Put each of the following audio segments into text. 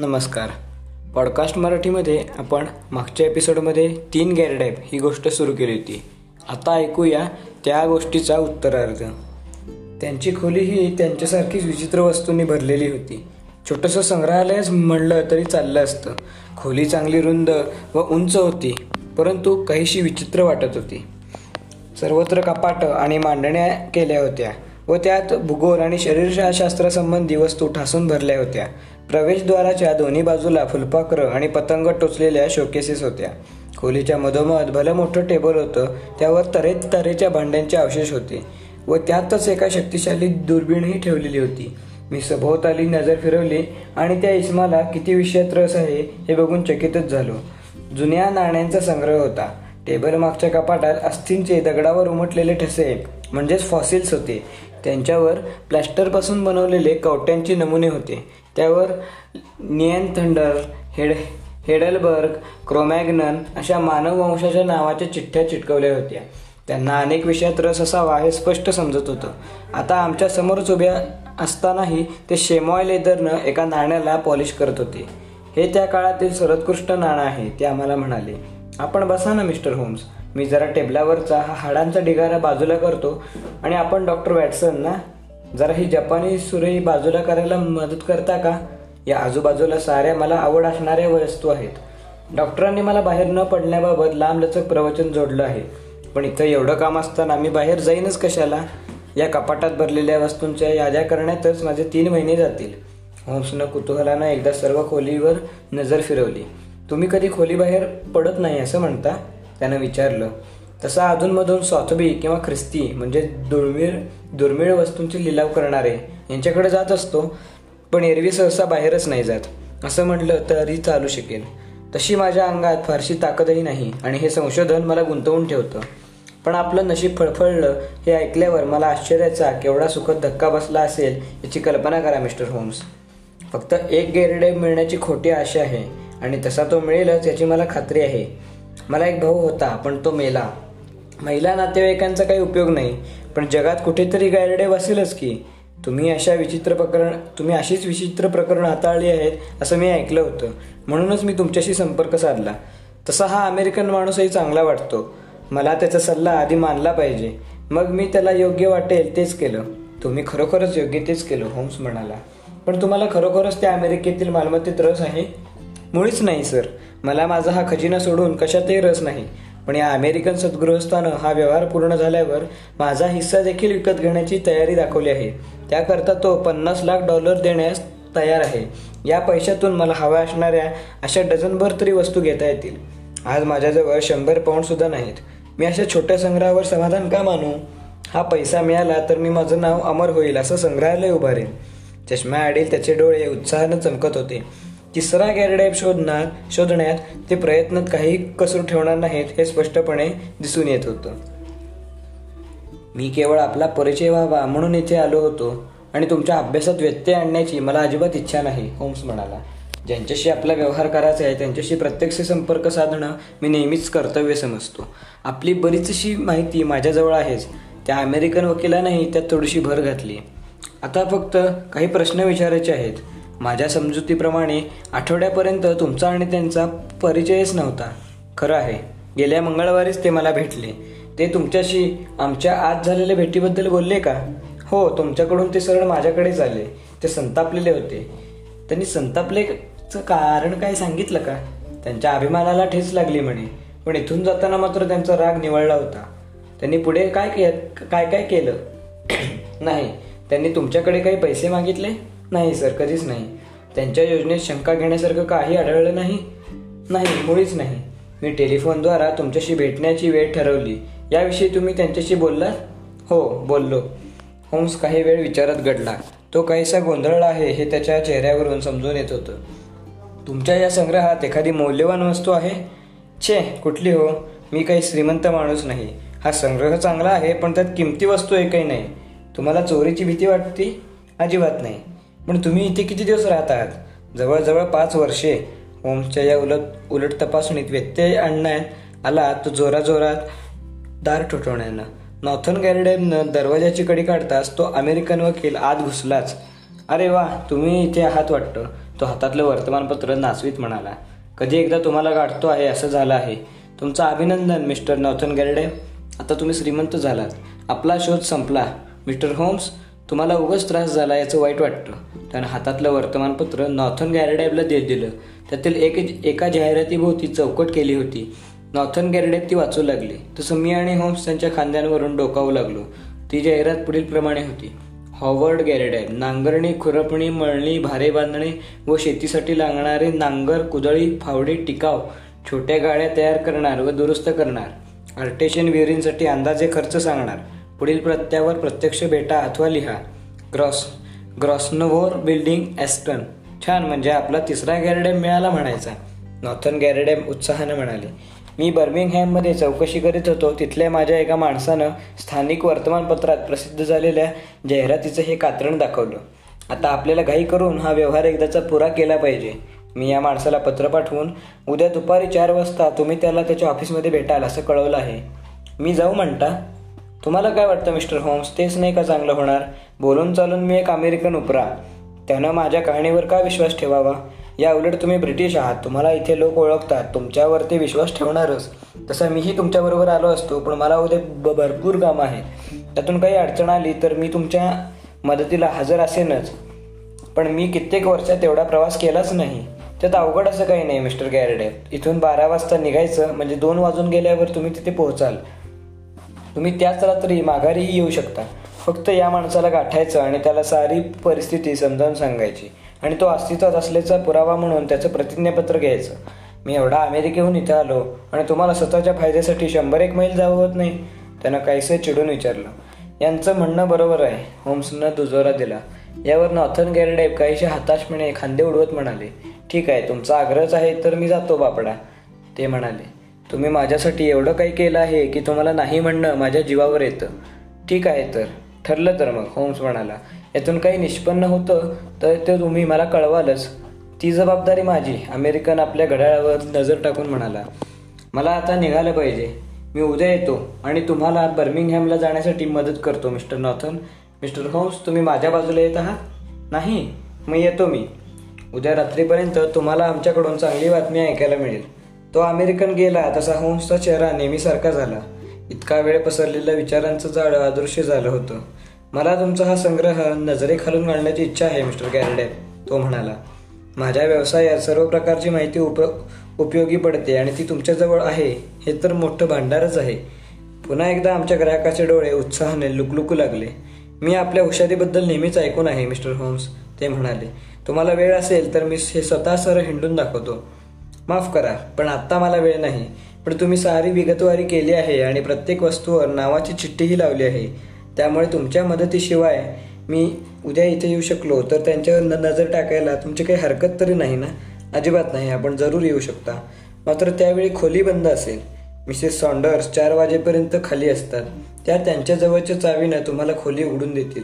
नमस्कार. पॉडकास्ट मराठीमध्ये आपण मागच्या एपिसोडमध्ये 3 गॅरिडेब ही गोष्ट सुरू केली होती. आता ऐकूया त्या गोष्टीचा उत्तरार्ध. त्यांची खोली ही त्यांच्यासारखीच विचित्र वस्तूंनी भरलेली होती. छोटंसं संग्रहालयच म्हणलं तरी चाललं असतं. खोली चांगली रुंद व उंच होती, परंतु काहीशी विचित्र वाटत होती. सर्वत्र कपाटं आणि मांडण्या केल्या होत्या व त्यात भूगोल आणि शरीरशास्त्रासंबंधी वस्तू ठासून भरल्या होत्या. प्रवेशद्वाराच्या दोन्ही बाजूला फुलपाखरं आणि पतंग टोचलेल्या शोकेसेस होत्या. खोलीच्या मधोमध भलं मोठं टेबल होतं, त्यावर तऱ्हेच्या भांड्यांचे अवशेष होते व त्यातच एका शक्तिशाली दुर्बीणही ठेवलेली होती. मी सभोवताली नजर फिरवली आणि त्या इसमाला किती विषयात रस आहे हे बघून चकितच झालो. जुन्या नाण्यांचा संग्रह होता. टेबल मागच्या कपाटात अस्थींचे दगडावर उमटलेले ठसे म्हणजेच फॉसिल्स होते. त्यांच्यावर प्लॅस्टरपासून बनवलेले कवट्यांचे नमुने होते. त्यावर नियन थंडर, हेडलबर्ग, क्रोमॅग्नन अशा मानव वंशाच्या नावाच्या चिठ्ठ्या चिटकवल्या होत्या. त्यांना अनेक विषयात रस असावा हे स्पष्ट समजत होतं. आता आमच्या समोरच उभ्या असतानाही ते शेमॉय लेदरनं एका नाण्याला पॉलिश करत होते. हे त्या काळातील सर्वोत्कृष्ट नाणं आहे, ते आम्हाला म्हणाले. आपण बसा ना मिस्टर होम्स. मी जरा टेबलावरचा हा हाडांचा ढिगारा बाजूला करतो आणि आपण डॉक्टर वॅटसन ना जरा ही जपानी सुरई बाजूला करायला मदत करता का? या आजूबाजूला साऱ्या मला आवड असणाऱ्या वस्तू आहेत. डॉक्टरांनी मला बाहेर न पडण्याबाबत लांबलचक प्रवचन जोडलं आहे, पण इथं एवढं काम असताना मी बाहेर जाईनच कशाला? या कपाटात भरलेल्या वस्तूंच्या याद्या करण्यातच माझे 3 महिने जातील. होम्सनं कुतूहलानं एकदा सर्व खोलीवर नजर फिरवली. तुम्ही कधी खोलीबाहेर पडत नाही असं म्हणता? त्यानं विचारलं. तसा अधूनमधून सॉथबी किंवा ख्रिस्ती म्हणजे दुर्मिळ वस्तूंची लिलाव करणारे यांच्याकडे जात असतो, पण एरवी सहसा बाहेरच नाही जात असं म्हटलं तरी चालू शकेल. तशी माझ्या अंगात फारशी ताकदही नाही आणि हे संशोधन मला गुंतवून ठेवतं. पण आपलं नशीब फळफळलं हे ऐकल्यावर मला आश्चर्याचा केवढा सुखद धक्का बसला असेल याची कल्पना करा मिस्टर होम्स. फक्त 1 गॅरिडेब मिळण्याची खोटी आशा आहे आणि तसा तो मिळेलच याची मला खात्री आहे. मला एक भाऊ होता, पण तो मेला. महिला नातेवाईकांचा काही उपयोग नाही, पण जगात कुठेतरी गॅरिडेब असेलच की. तुम्ही अशीच विचित्र प्रकरण हाताळली आहेत असं मी ऐकलं होतं, म्हणूनच मी तुमच्याशी संपर्क साधला. तसा हा अमेरिकन माणूसही चांगला वाटतो. मला त्याचा सल्ला आधी मानला पाहिजे, मग मी त्याला योग्य वाटेल तेच केलं. तुम्ही खरोखरच योग्य तेच केलं, होम्स म्हणाला. पण तुम्हाला खरोखरच त्या अमेरिकेतील मालमत्तेत रस आहे? मुळीच नाही सर. मला माझा हा खजिना सोडून कशातही रस नाही, पण या अमेरिकन सद्गृहस्थानं हा व्यवहार पूर्ण झाल्यावर माझा हिस्सा देखील विकत घेण्याची तयारी दाखवली आहे. त्याकरता तो $50,00,000 देण्यास तयार आहे. या पैशातून मला हव्या असणाऱ्या अशा डझनभर तरी वस्तू घेता येतील. आज माझ्याजवळ £100 सुद्धा नाहीत. मी अशा छोट्या संग्रहावर समाधान का मानू? हा पैसा मिळाला तर मी माझं नाव अमर होईल असं संग्रहालय उभारेन. चष्मा आडील त्याचे डोळे उत्साहानं चमकत होते. तिसरा गॅरिडेब शोधण्यात ते प्रयत्नात काही कसूर ठेवणार नाहीत हे स्पष्टपणे दिसून येत होतं. मी केवळ आपला परिचय व्हावा म्हणून इथे आलो होतो आणि तुमच्या अभ्यासात व्यत्यय आणण्याची मला अजिबात इच्छा नाही, होम्स म्हणाला. ज्यांच्याशी आपला व्यवहार करायचा आहे त्यांच्याशी प्रत्यक्ष संपर्क साधणं मी नेहमीच कर्तव्य समजतो. आपली बरीचशी माहिती माझ्याजवळ आहेच. त्या अमेरिकन वकिलांनाही त्यात थोडीशी भर घातली. आता फक्त काही प्रश्न विचारायचे आहेत. माझ्या समजुतीप्रमाणे आठवड्यापर्यंत तुमचा आणि त्यांचा परिचयच नव्हता. खरं आहे, गेल्या मंगळवारीच ते मला भेटले. ते तुमच्याशी आमच्या आज झालेल्या भेटीबद्दल बोलले का? हो, तुमच्याकडून ते सरळ माझ्याकडेच आले. ते संतापलेले होते. त्यांनी संतापलेचं कारण काय सांगितलं का? त्यांच्या अभिमानाला ठेच लागली म्हणे, पण इथून जाताना मात्र त्यांचा राग निवळला होता. त्यांनी पुढे काय केलं? नाही. त्यांनी तुमच्याकडे काही पैसे मागितले? नाही सर, कधीच नाही. त्यांच्या योजनेत शंका घेण्यासारखं काही आढळलं नाही? नाही, मुळीच नाही. मी टेलिफोनद्वारा तुमच्याशी भेटण्याची वेळ ठरवली. याविषयी तुम्ही त्यांच्याशी बोललात? हो, बोललो. होम्स काही वेळ विचारात गडला. तो काहीसा गोंधळला आहे हे त्याच्या चेहऱ्यावरून समजून येत होतं. तुमच्या या संग्रहात एखादी मौल्यवान वस्तू आहे? छे, कुठली हो. मी काही श्रीमंत माणूस नाही. हा संग्रह चांगला आहे, पण त्यात किमती वस्तू एकही नाही. तुम्हाला चोरीची भीती वाटते? अजिबात नाही. पण तुम्ही इथे किती दिवस राहत आहात? जवळजवळ 5 वर्षे. होम्सच्या या उलट तपासणीत व्यत्यय आणण्यात आला तो जोराजोरात दार ठोठवण्यानं. नॉर्थन गॅरिडेबनं दरवाजाची कडी काढताच तो अमेरिकन वकील आत घुसलाच. अरे वा, तुम्ही इथे आहात वाटतं. तो हातातलं वर्तमानपत्र नाचवीत म्हणाला, कधी एकदा तुम्हाला गाठतो आहे असं झालं आहे. तुमचं अभिनंदन मिस्टर नॉर्थन गॅरिडेब. आता तुम्ही श्रीमंत झालात. आपला शोध संपला. मिस्टर होम्स, तुम्हाला उगाच त्रास झाला याचं वाईट वाटतं. त्यानं हातातलं वर्तमानपत्र नॉर्थन गॅरिडेबला देत दिलं. त्यातील एका जाहिरातीभोवती चौकट केली होती. नॉर्थन गॅरिडेब ती वाचू लागले. तसं मी आणि होम्स त्यांच्या खांद्यांवरून डोकावू लागलो. ती जाहिरात पुढीलप्रमाणे होती. हॉवर्ड गॅरिडेब नांगरणी, खुरपणी, मळणी, भारे बांधणे व शेतीसाठी लागणारे नांगर, कुदळी, फावडे, टिकाव, छोट्या गाड्या तयार करणार व दुरुस्त करणार. आर्टेशन विहिरींसाठी अंदाजे खर्च सांगणार. पुढील पत्त्यावर प्रत्यक्ष भेटा अथवा लिहा. Grosvenor building, Aston. छान, म्हणजे आपला तिसरा गॅरिडेब मिळाला म्हणायचा. नॉर्थन गॅरिडेब उत्साहानं म्हणाले, मी बर्मिंगहॅममध्ये चौकशी करीत होतो. तिथल्या माझ्या एका माणसानं स्थानिक वर्तमानपत्रात प्रसिद्ध झालेल्या जाहिरातीचं हे कात्रण दाखवलं. आता आपल्याला घाई करून हा व्यवहार एकदाचा पुरा केला पाहिजे. मी या माणसाला पत्र पाठवून उद्या दुपारी 4 वाजता तुम्ही त्याला त्याच्या ऑफिसमध्ये भेटाल असं कळवलं आहे. मी जाऊ म्हणता? तुम्हाला काय वाटतं मिस्टर होम्स? तेच नाही का चांगलं होणार? बोलून चालून मी एक अमेरिकन उपरा. त्यानं माझ्या कहाणीवर का विश्वास ठेवावा? या उलट तुम्ही ब्रिटिश आहात. तुम्हाला इथे लोक ओळखतात. तुमच्यावर ते विश्वास ठेवणारच. तसं मीही तुमच्याबरोबर आलो असतो, पण मला उद्या भरपूर कामं आहेत. त्यातून काही अडचण आली तर मी तुमच्या मदतीला हजर असेनच. पण मी कित्येक वर्षात एवढा प्रवास केलाच नाही. त्यात अवघड असं काही नाही मिस्टर गॅरिडेब. इथून 12 वाजता निघायचं म्हणजे 2 वाजून गेल्यावर तुम्ही तिथे पोहोचाल. तुम्ही त्याच रात्री माघारीही येऊ शकता. फक्त या माणसाला गाठायचं आणि त्याला सारी परिस्थिती समजावून सांगायची आणि तो अस्तित्वात असल्याचा पुरावा म्हणून त्याचं प्रतिज्ञापत्र घ्यायचं. मी एवढा अमेरिकेहून इथं आलो आणि तुम्हाला स्वतःच्या फायद्यासाठी 101 मैल जावं होत नाही? त्यानं काहीसं चिडून विचारलं. यांचं म्हणणं बरोबर आहे, होम्सनं दुजोरा दिला. यावर नॉर्थन गॅरिडेब काहीशी हताशपणे खांदे उडवत म्हणाले, ठीक आहे, तुमचा आग्रहच आहे तर मी जातो बापडा. ते म्हणाले, तुम्ही माझ्यासाठी एवढं काही केलं आहे की तुम्हाला नाही म्हणणं माझ्या जीवावर येतं. ठीक आहे तर, ठरलं तर मग, होम्स म्हणाला. यातून काही निष्पन्न होतं तर ते तुम्ही मला कळवालच. ती जबाबदारी माझी. अमेरिकन आपल्या घड्याळावर नजर टाकून म्हणाला, मला आता निघालं पाहिजे. मी उद्या येतो आणि तुम्हाला बर्मिंगहॅमला जाण्यासाठी मदत करतो मिस्टर नॉर्थन. मिस्टर होम्स, तुम्ही माझ्या बाजूला येत आहात? नाही, मग येतो मी. उद्या रात्रीपर्यंत तुम्हाला आमच्याकडून चांगली बातमी ऐकायला मिळेल. तो अमेरिकन गेला तसा होम्सचा चेहरा नेहमीसारखा झाला. इतका वेळ पसरलेलं विचारांचं जाळं अदृश्य झालं होतं. मला तुमचा हा संग्रह नजरेखालून घालण्याची इच्छा आहे मिस्टर गॅरिडेब, तो म्हणाला. माझ्या व्यवसायात सर्व प्रकारची माहिती उपयोगी पडते आणि ती तुमच्याजवळ आहे हे तर मोठं भांडारच आहे. पुन्हा एकदा आमच्या ग्राहकाचे डोळे उत्साहाने लुकलुकू लागले. मी आपल्या हुशारीबद्दल नेहमीच ऐकून आहे मिस्टर होम्स, ते म्हणाले. तुम्हाला वेळ असेल तर मी हे स्वतः सर हिंडून दाखवतो. माफ करा, पण आत्ता मला वेळ नाही. पण तुम्ही सारी विगतवारी केली आहे आणि प्रत्येक वस्तूवर नावाची चिठ्ठीही लावली आहे. त्यामुळे तुमच्या मदतीशिवाय मी उद्या इथे येऊ शकलो तर त्यांच्यावर नजर टाकायला तुमची काही हरकत तरी नाही ना? अजिबात नाही, आपण जरूर येऊ शकता. मात्र त्यावेळी खोली बंद असेल. मिसेस सॉन्डर्स 4 वाजेपर्यंत खाली असतात. त्या त्यांच्याजवळच्या चावीनं तुम्हाला खोली उघडून देतील.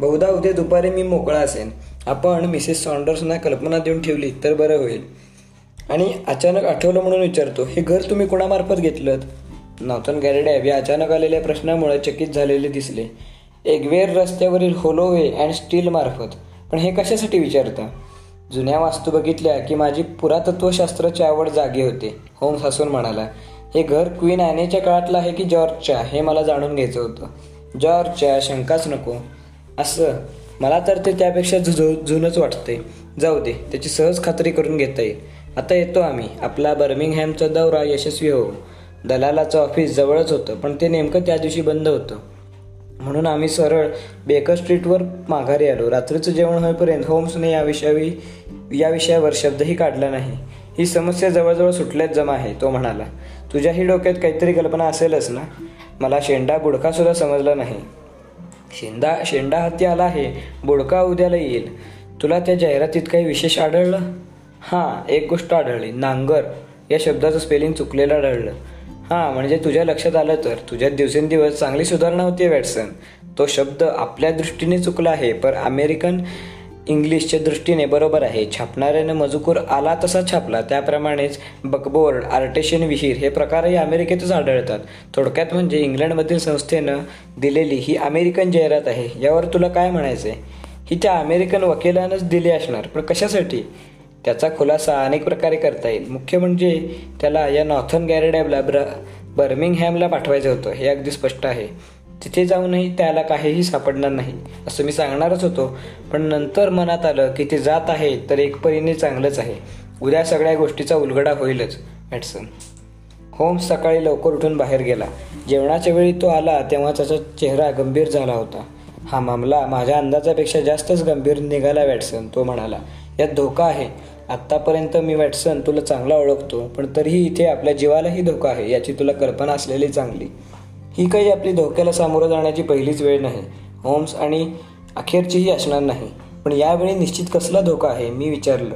बहुधा उद्या दुपारी मी मोकळा असेन. आपण मिसेस सॉन्डर्सना कल्पना देऊन ठेवली तर बरं होईल. आणि अचानक आठवलं म्हणून विचारतो, हे घर तुम्ही कुणामार्फत घेतलं? नॉर्थन गॅरिडेब या अचानक आलेल्या प्रश्नामुळे चकित झालेले दिसले. एग्वेर रस्त्यावरील होलोवे अँड स्टील मार्फत. पण हे कशासाठी विचारता? जुन्या वास्तू बघितल्या की माझी पुरातत्वशास्त्राची आवड जागी होते, होम्स हसून म्हणाला. हे घर क्वीन ॲनेच्या काळातलं आहे की जॉर्जच्या, हे मला जाणून घ्यायचं होतं. जॉर्जच्या, शंकाच नको. असं, मला तर ते त्यापेक्षा जुनंच वाटते. जाऊ दे, त्याची सहज खात्री करून घेता येईल. आता येतो आम्ही. आपला बर्मिंगहॅमचा दौरा यशस्वी होऊ. दलालाचं ऑफिस जवळच होतं, पण ते नेमकं त्या दिवशी बंद होतं म्हणून आम्ही सरळ बेकर स्ट्रीटवर माघारी आलो. रात्रीचं जेवण होईपर्यंत होम्सने या विषयावर शब्दही काढला नाही. ही समस्या जवळजवळ सुटल्यात जमा आहे, तो म्हणाला. तुझ्याही डोक्यात काहीतरी कल्पना असेलच ना? मला शेंडा बुडकासुद्धा समजला नाही. शेंडा हाती आला आहे, बुडका उद्याला येईल. तुला त्या जाहिरातीत काही विशेष आढळलं? हां, एक गोष्ट आढळली. नांगर या शब्दाचं स्पेलिंग चुकलेलं आढळलं. हां, म्हणजे तुझ्या लक्षात आलं तर तुझ्यात दिवसेंदिवस चांगली सुधारणा होती वॅटसन. तो शब्द आपल्या दृष्टीने चुकला आहे, पर अमेरिकन इंग्लिशच्या दृष्टीने बरोबर आहे. छापणाऱ्यानं मजकूर आला तसा छापला. त्याप्रमाणेच बकबोर्ड, आर्टेशन विहीर हे प्रकारही अमेरिकेतच आढळतात. थोडक्यात म्हणजे इंग्लंडमधील संस्थेनं दिलेली ही अमेरिकन जाहिरात आहे. यावर तुला काय म्हणायचं आहे? ही त्या अमेरिकन वकिलानंच दिली असणार, पण कशासाठी? त्याचा खुलासा अनेक प्रकारे करता येईल. मुख्य म्हणजे त्याला या नॉर्थन गॅरेडॅबला बर्मिंगहॅमला पाठवायचं होतं हे अगदी स्पष्ट आहे. तिथे जाऊनही त्याला काहीही सापडणार नाही असं मी सांगणारच होतो, पण नंतर मनात आलं की ते जात आहे तर एक परीने चांगलंच आहे. उद्या सगळ्या गोष्टीचा उलगडा होईलच. वॅटसन. होम्स सकाळी लवकर उठून बाहेर गेला. जेवणाच्या वेळी तो आला तेव्हा त्याचा चेहरा गंभीर झाला होता. हा मामला माझ्या अंदाजापेक्षा जास्तच गंभीर निघाला वॅटसन, तो म्हणाला. यात धोका आहे. आत्तापर्यंत मी वॅटसन तुला चांगला ओळखतो, पण तरीही इथे आपल्या जीवालाही धोका आहे याची तुला कल्पना असलेली चांगली. ही काही आपली धोक्याला सामोरं जाण्याची पहिलीच वेळ नाही होम्स, आणि अखेरचीही असणार नाही. पण यावेळी निश्चित कसला धोका आहे, मी विचारलं.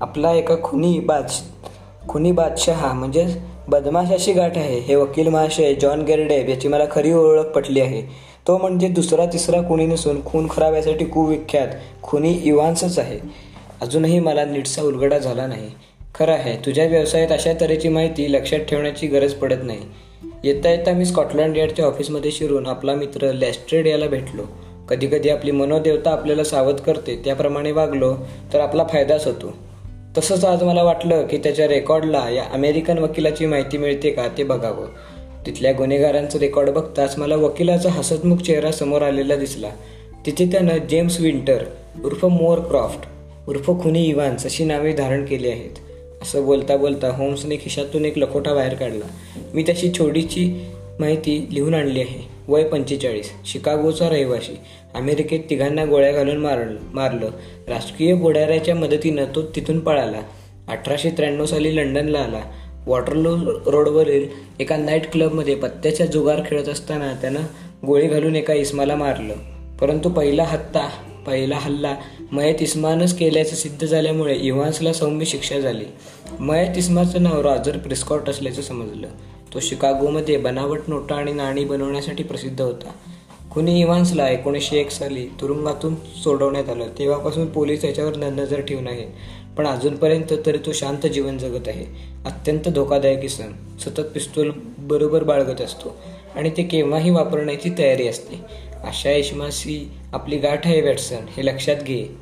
आपला एका खुनी बादशहा म्हणजे बदमाशाशी गाठ आहे हे वकील महाशय जॉन गॅरिडॅब याची मला खरी ओळख पटली आहे. तो म्हणजे दुसरा तिसरा कुणी नसून खून खराब्यासाठी कुविख्यात खुनी इव्हान्सच आहे. अजूनही मला नीटसा उलगडा झाला नाही. खरं आहे, तुझ्या व्यवसायात अशा तऱ्हेची माहिती लक्षात ठेवण्याची गरज पडत नाही. येता येता मी स्कॉटलंड यार्डच्या ऑफिसमध्ये शिरून आपला मित्र लेस्ट्रेड याला भेटलो. कधीकधी आपली मनोदेवता आपल्याला सावध करते, त्याप्रमाणे वागलो तर आपला फायदाच होतो. तसंच आज मला वाटलं की त्याच्या रेकॉर्डला या अमेरिकन वकिलाची माहिती मिळते का ते बघावं. तिथल्या गुन्हेगारांचं रेकॉर्ड बघताच मला वकिलाचा हसतमुख चेहरा समोर आलेला दिसला. तिथे त्यानं जेम्स विंटर उर्फ मोर क्रॉफ्ट उर्फ खुनी इव्हान्स अशी नावे धारण केली आहेत. असं बोलता बोलता होम्सने खिशातून एक लखोटा बाहेर काढला. मी त्याची छोडीची माहिती लिहून आणली आहे. वय 45, शिकागोचा रहिवासी. अमेरिकेत तिघांना गोळ्या घालून मारलं. राजकीय पुढाऱ्याच्या मदतीनं तो तिथून पळाला. 1893 साली लंडनला आला. वॉटरलू रोडवरील एका नाईट क्लबमध्ये पत्त्याचा जुगार खेळत असताना त्यानं गोळी घालून एका इस्माला मारलं. परंतु पहिला हल्ला मयत इस्मानच केल्याचं सिद्ध झाल्यामुळे इव्हान्सला सौम्य शिक्षा झाली. मयत इस्माचं नाव रॉजर प्रेस्कॉट असल्याचं समजलं. तो शिकागोमध्ये बनावट नोटा आणि नाणी बनवण्यासाठी प्रसिद्ध होता. खुनी इव्हान्सला 1901 साली तुरुंगातून सोडवण्यात आलं. तेव्हापासून पोलीस याच्यावर नजर ठेवून आहेत, पण अजूनपर्यंत तरी तो शांत जीवन जगत आहे. अत्यंत धोकादायक इसम, सतत पिस्तूल बरोबर बाळगत असतो आणि ते केव्हाही वापरण्याची तयारी असते. अशा इस्माशी आपली गाठ आहे वॅटसन, हे लक्षात घे.